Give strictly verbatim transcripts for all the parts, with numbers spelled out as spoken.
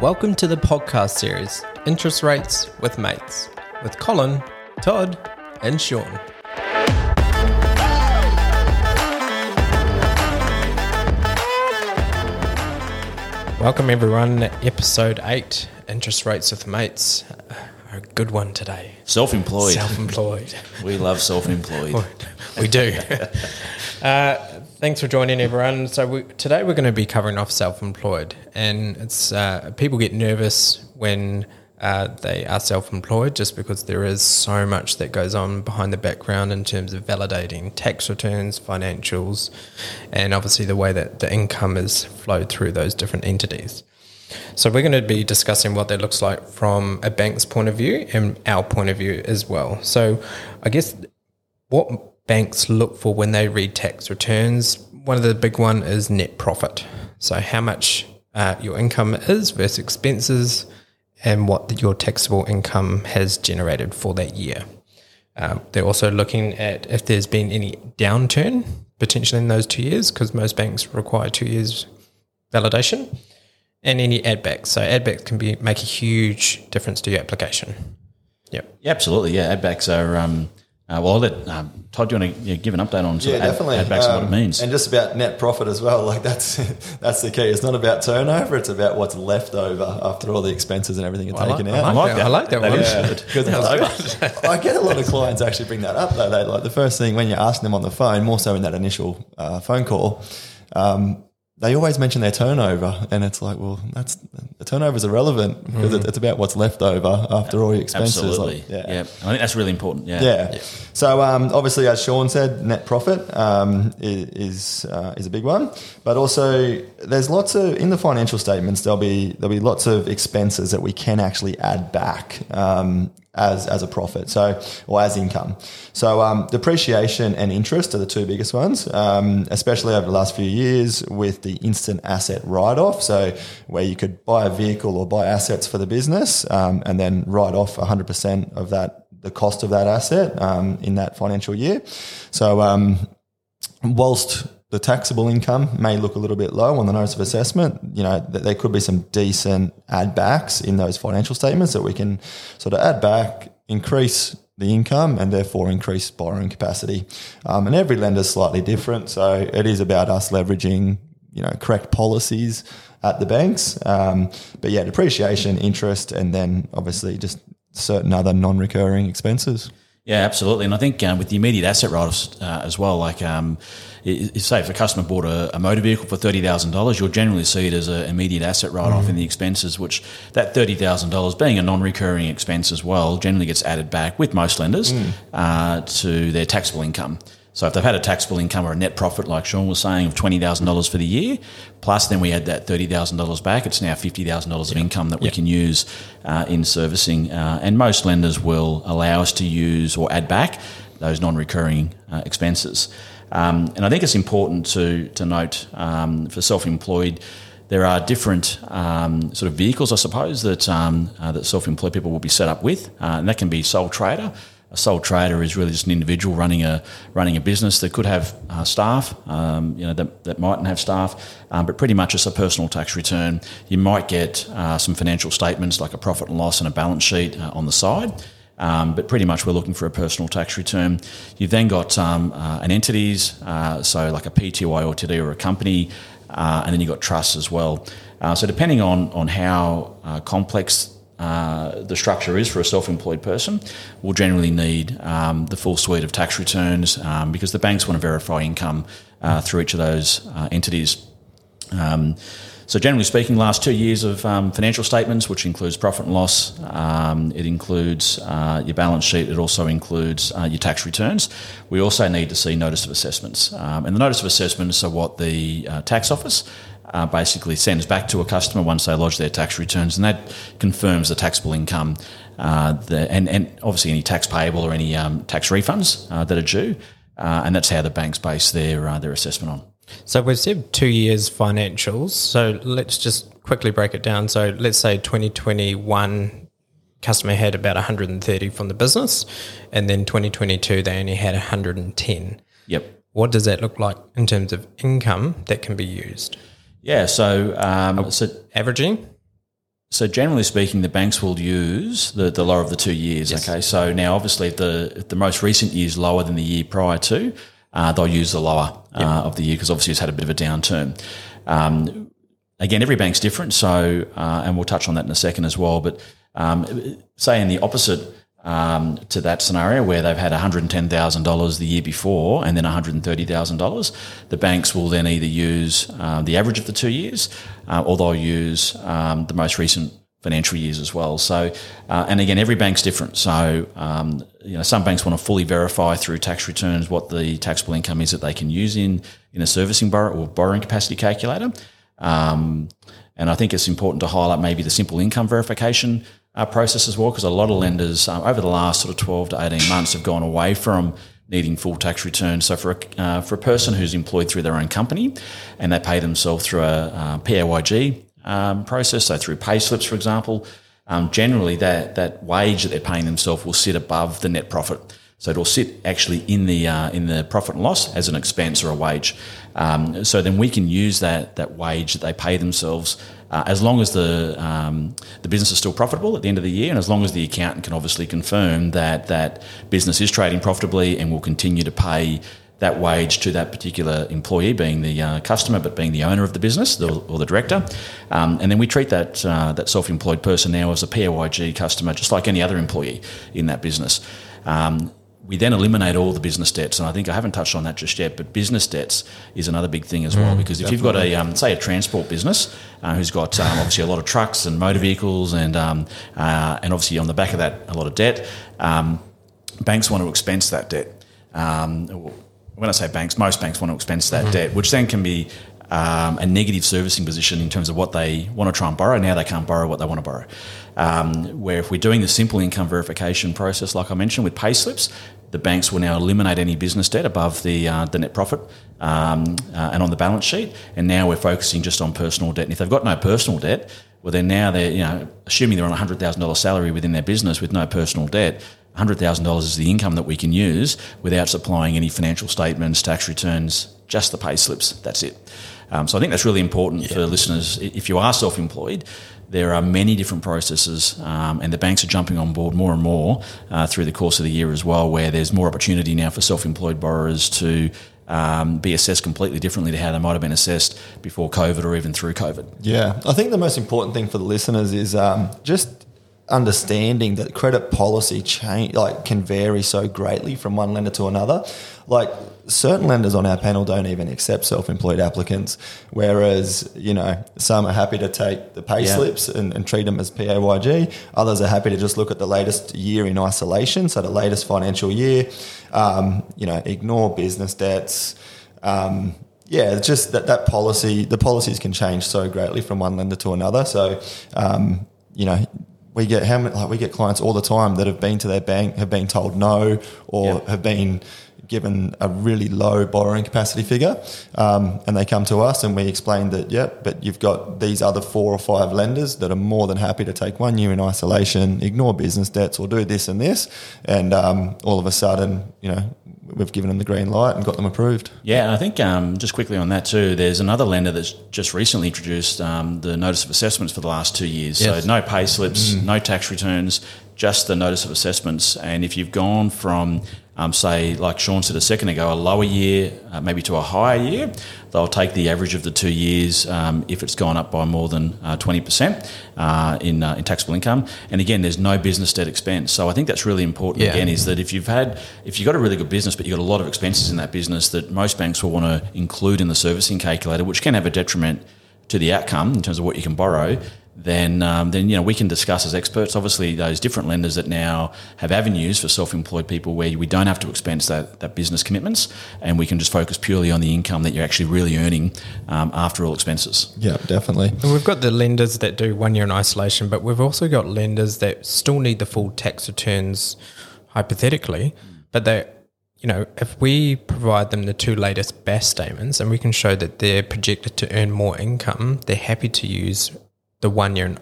Welcome to the podcast series, Interest Rates with Mates, with Colin, Todd, and Sean. Welcome everyone, episode eight, Interest Rates with Mates. A good one today. Self-employed. Self-employed. We love self-employed. We do. uh, thanks for joining everyone. So we, today we're going to be covering off self-employed, and it's uh, people get nervous when uh, they are self-employed just because there is so much that goes on behind the background in terms of validating tax returns, financials, and obviously the way that the income is flowed through those different entities. So we're going to be discussing what that looks like from a bank's point of view and our point of view as well. So I guess what banks look for when they read tax returns, one of the big one is net profit. So how much uh, your income is versus expenses and what your taxable income has generated for that year. Uh, they're also looking at if there's been any downturn potentially in those two years because most banks require two years validation. And any add-backs. So add-backs can be make a huge difference to your application. Yep. Yeah, absolutely. Yeah, add-backs are um, – uh, well, I'll let um, Todd, do you want to you know, give an update on sort yeah, of definitely. Ad- add-backs um, and what it means? And just about net profit as well. Like that's that's the key. It's not about turnover. It's about what's left over after all the expenses and everything are well, taken I like, out. I like that. I like that, that one. Yeah, because like, I get a lot of clients actually bring that up, though. They, like the first thing when you ask them on the phone, more so in that initial uh, phone call um, – they always mention their turnover, and it's like, well, that's the turnover's irrelevant because mm. it's about what's left over after all your expenses. Absolutely, like, yeah. yeah. I think that's really important. Yeah, yeah. yeah. So um, obviously, as Sean said, net profit um, is uh, is a big one, but also there's lots of in the financial statements there'll be there'll be lots of expenses that we can actually add back um, as as a profit, so or as income. So um, depreciation and interest are the two biggest ones, um, especially over the last few years with the The instant asset write-off, so where you could buy a vehicle or buy assets for the business um, and then write off one hundred percent of that, the cost of that asset um, in that financial year. So um, whilst the taxable income may look a little bit low on the notice of assessment, you know, th- there could be some decent add-backs in those financial statements that we can sort of add back, increase the income and therefore increase borrowing capacity. Um, and every lender is slightly different, so it is about us leveraging you know, correct policies at the banks. Um, but yeah, depreciation, interest, and then obviously just certain other non-recurring expenses. Yeah, absolutely. And I think um, with the immediate asset write-offs uh, as well, like um, it, it, say if a customer bought a, a motor vehicle for thirty thousand dollars, you'll generally see it as an immediate asset write-off mm. in the expenses, which that thirty thousand dollars being a non-recurring expense as well generally gets added back with most lenders mm. uh, to their taxable income. So if they've had a taxable income or a net profit, like Sean was saying, of twenty thousand dollars for the year, plus then we add that thirty thousand dollars back, it's now fifty thousand dollars of income that we yep. can use uh, in servicing. Uh, and most lenders will allow us to use or add back those non-recurring uh, expenses. Um, and I think it's important to, to note um, for self-employed, there are different um, sort of vehicles, I suppose, that, um, uh, that self-employed people will be set up with, uh, and that can be sole trader. A sole trader is really just an individual running a running a business that could have uh, staff, um, you know, that, that mightn't have staff, um, but pretty much it's a personal tax return. You might get uh, some financial statements like a profit and loss and a balance sheet uh, on the side, um, but pretty much we're looking for a personal tax return. You've then got um, uh, an entities, uh, so like a P T Y or T D or a company, uh, and then you've got trusts as well. Uh, so depending on, on how uh, complex Uh, the structure is for a self-employed person, will generally need um, the full suite of tax returns um, because the banks want to verify income uh, through each of those uh, entities. Um, so generally speaking, last two years of um, financial statements, which includes profit and loss, um, it includes uh, your balance sheet, it also includes uh, your tax returns. We also need to see notice of assessments. Um, and the notice of assessments are what the uh, tax office Uh, basically sends back to a customer once they lodge their tax returns, and that confirms the taxable income uh, the, and, and obviously any tax payable or any um, tax refunds uh, that are due, uh, and that's how the banks base their uh, their assessment on. So we've said two years financials, so let's just quickly break it down. So let's say twenty twenty-one customer had about one hundred thirty from the business, and then twenty twenty-two they only had one hundred ten. Yep. What does that look like in terms of income that can be used? Yeah, so, um, so averaging? So generally speaking, the banks will use the, the lower of the two years. Yes. Okay, so now obviously if the if the most recent year is lower than the year prior to, uh, they'll use the lower yep. uh, of the year because obviously it's had a bit of a downturn. Um, again, every bank's different, so uh, and we'll touch on that in a second as well. But um, say in the opposite um, to that scenario where they've had one hundred ten thousand dollars the year before and then one hundred thirty thousand dollars, the banks will then either use uh, the average of the two years uh, or they'll use um, the most recent financial years as well. So, uh, and again, every bank's different. So, um, you know, some banks want to fully verify through tax returns what the taxable income is that they can use in, in a servicing borrow or borrowing capacity calculator. Um, and I think it's important to highlight maybe the simple income verification uh, process as well, because a lot of lenders um, over the last sort of twelve to eighteen months have gone away from needing full tax returns. So for a, uh, for a person who's employed through their own company and they pay themselves through a, a P A Y G Um, process, so through pay slips, for example, um, generally that, that wage that they're paying themselves will sit above the net profit. So it'll sit actually in the uh, in the profit and loss as an expense or a wage. Um, so then we can use that that wage that they pay themselves uh, as long as the um, the business is still profitable at the end of the year, and as long as the accountant can obviously confirm that that business is trading profitably and will continue to pay that wage to that particular employee, being the uh, customer, but being the owner of the business the, or the director. Um, and then we treat that uh, that self-employed person now as a P A Y G customer, just like any other employee in that business. Um, we then eliminate all the business debts, and I think I haven't touched on that just yet, but business debts is another big thing as mm, well, because definitely. If you've got, a um, say, a transport business uh, who's got um, obviously a lot of trucks and motor vehicles and, um, uh, and obviously on the back of that a lot of debt, um, banks want to expense that debt. Um When I say banks, most banks want to expense that mm-hmm. debt, which then can be um, a negative servicing position in terms of what they want to try and borrow. Now they can't borrow what they want to borrow. Um, where if we're doing the simple income verification process, like I mentioned, with pay slips, the banks will now eliminate any business debt above the uh, the net profit um, uh, and on the balance sheet. And now we're focusing just on personal debt. And if they've got no personal debt, well, then now they're, you know, assuming they're on a one hundred thousand dollars salary within their business with no personal debt, one hundred thousand dollars is the income that we can use without supplying any financial statements, tax returns, just the pay slips. That's it. Um, so I think that's really important yeah. for listeners. If you are self-employed, there are many different processes um, and the banks are jumping on board more and more uh, through the course of the year as well, where there's more opportunity now for self-employed borrowers to um, be assessed completely differently to how they might have been assessed before COVID or even through COVID. Yeah. I think the most important thing for the listeners is um, just understanding that credit policy change like can vary so greatly from one lender to another. Like certain lenders on our panel don't even accept self-employed applicants, whereas, you know, some are happy to take the pay yeah. slips and, and treat them as P A Y G. Others are happy to just look at the latest year in isolation, so the latest financial year, um, you know, ignore business debts. Um, yeah, it's just that, that policy, the policies can change so greatly from one lender to another. So, um, you know, We get how many, like we get clients all the time that have been to their bank, have been told no, or yep. have been given a really low borrowing capacity figure, um, and they come to us and we explain that, yep, but you've got these other four or five lenders that are more than happy to take one year in isolation, ignore business debts, or do this and this, and um, all of a sudden, you know, we've given them the green light and got them approved. Yeah, and I think um, just quickly on that too, there's another lender that's just recently introduced um, the notice of assessments for the last two years. Yes. So no pay slips, mm. no tax returns, just the notice of assessments. And if you've gone from, um, say, like Sean said a second ago, a lower year uh, maybe to a higher year, they'll take the average of the two years um, if it's gone up by more than uh, twenty percent uh, in uh, in taxable income. And again, there's no business debt expense. So I think that's really important. Yeah. Again, is that if you've had if you've got a really good business but you've got a lot of expenses in that business that most banks will want to include in the servicing calculator, which can have a detriment to the outcome in terms of what you can borrow, then um, then you know we can discuss as experts, obviously, those different lenders that now have avenues for self-employed people where we don't have to expense that, that business commitments, and we can just focus purely on the income that you're actually really earning um, after all expenses. Yeah, definitely. And we've got the lenders that do one year in isolation, but we've also got lenders that still need the full tax returns hypothetically, but they, you know, if we provide them the two latest B A S statements and we can show that they're projected to earn more income, they're happy to use the one year in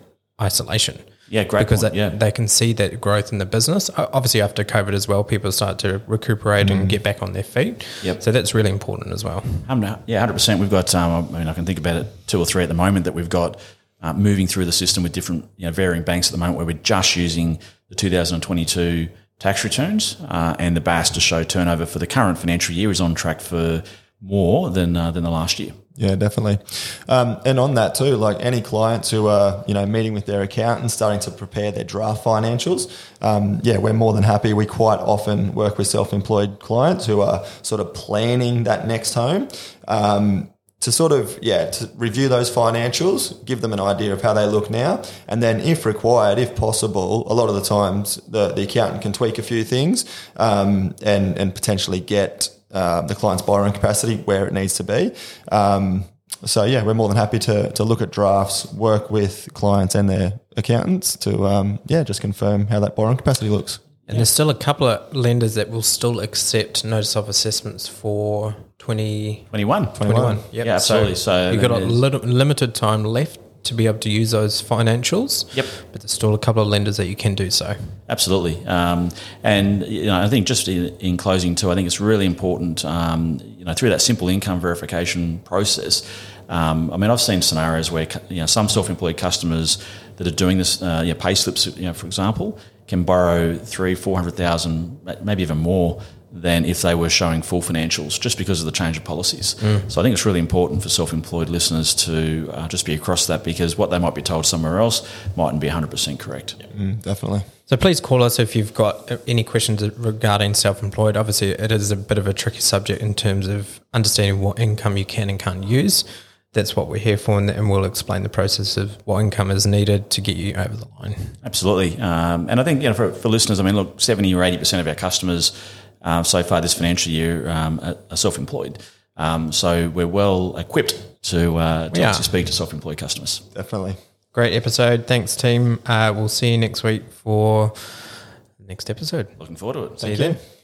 isolation. Yeah, great Because point, yeah. they can see that growth in the business. Obviously, after COVID as well, people start to recuperate mm. and get back on their feet. Yep. So that's really important as well. Um, yeah, one hundred percent. We've got, um, I mean, I can think about it, two or three at the moment that we've got uh, moving through the system with different, you know, varying banks at the moment, where we're just using the two thousand twenty-two tax returns uh, and the B A S to show turnover for the current financial year is on track for more than uh, than the last year. Yeah, definitely. Um, and on that too, like any clients who are, you know, meeting with their accountant, starting to prepare their draft financials, um, yeah, we're more than happy. We quite often work with self-employed clients who are sort of planning that next home um, to sort of, yeah, to review those financials, give them an idea of how they look now. And then if required, if possible, a lot of the times the, the accountant can tweak a few things um, and, and potentially get Uh, the client's borrowing capacity where it needs to be. Um, so, yeah, we're more than happy to to look at drafts, work with clients and their accountants to, um, yeah, just confirm how that borrowing capacity looks. And yeah. There's still a couple of lenders that will still accept notice of assessments for twenty twenty-one. twenty-one. Yep. Yeah, absolutely. So, so you've got a little, limited time left to be able to use those financials. Yep. But there's still a couple of lenders that you can do so. Absolutely. Um, and, you know, I think just in, in closing too, I think it's really important, um, you know, through that simple income verification process, um, I mean, I've seen scenarios where, you know, some self-employed customers that are doing this, uh, you know, pay slips, you know, for example, can borrow three, four hundred thousand, maybe even more than if they were showing full financials, just because of the change of policies. Mm. So I think it's really important for self-employed listeners to uh, just be across that, because what they might be told somewhere else mightn't be one hundred percent correct. Yeah. Mm, definitely. So please call us if you've got any questions regarding self-employed. Obviously, it is a bit of a tricky subject in terms of understanding what income you can and can't use. That's what we're here for, and we'll explain the process of what income is needed to get you over the line. Absolutely. Um, and I think, you know, for, for listeners, I mean, look, seventy or eighty percent of our customers Uh, so far this financial year um, are self-employed. Um, so we're well equipped to, uh, to actually speak to self-employed customers. Definitely. Great episode. Thanks, team. Uh, we'll see you next week for the next episode. Looking forward to it. See Thank you, you. Then.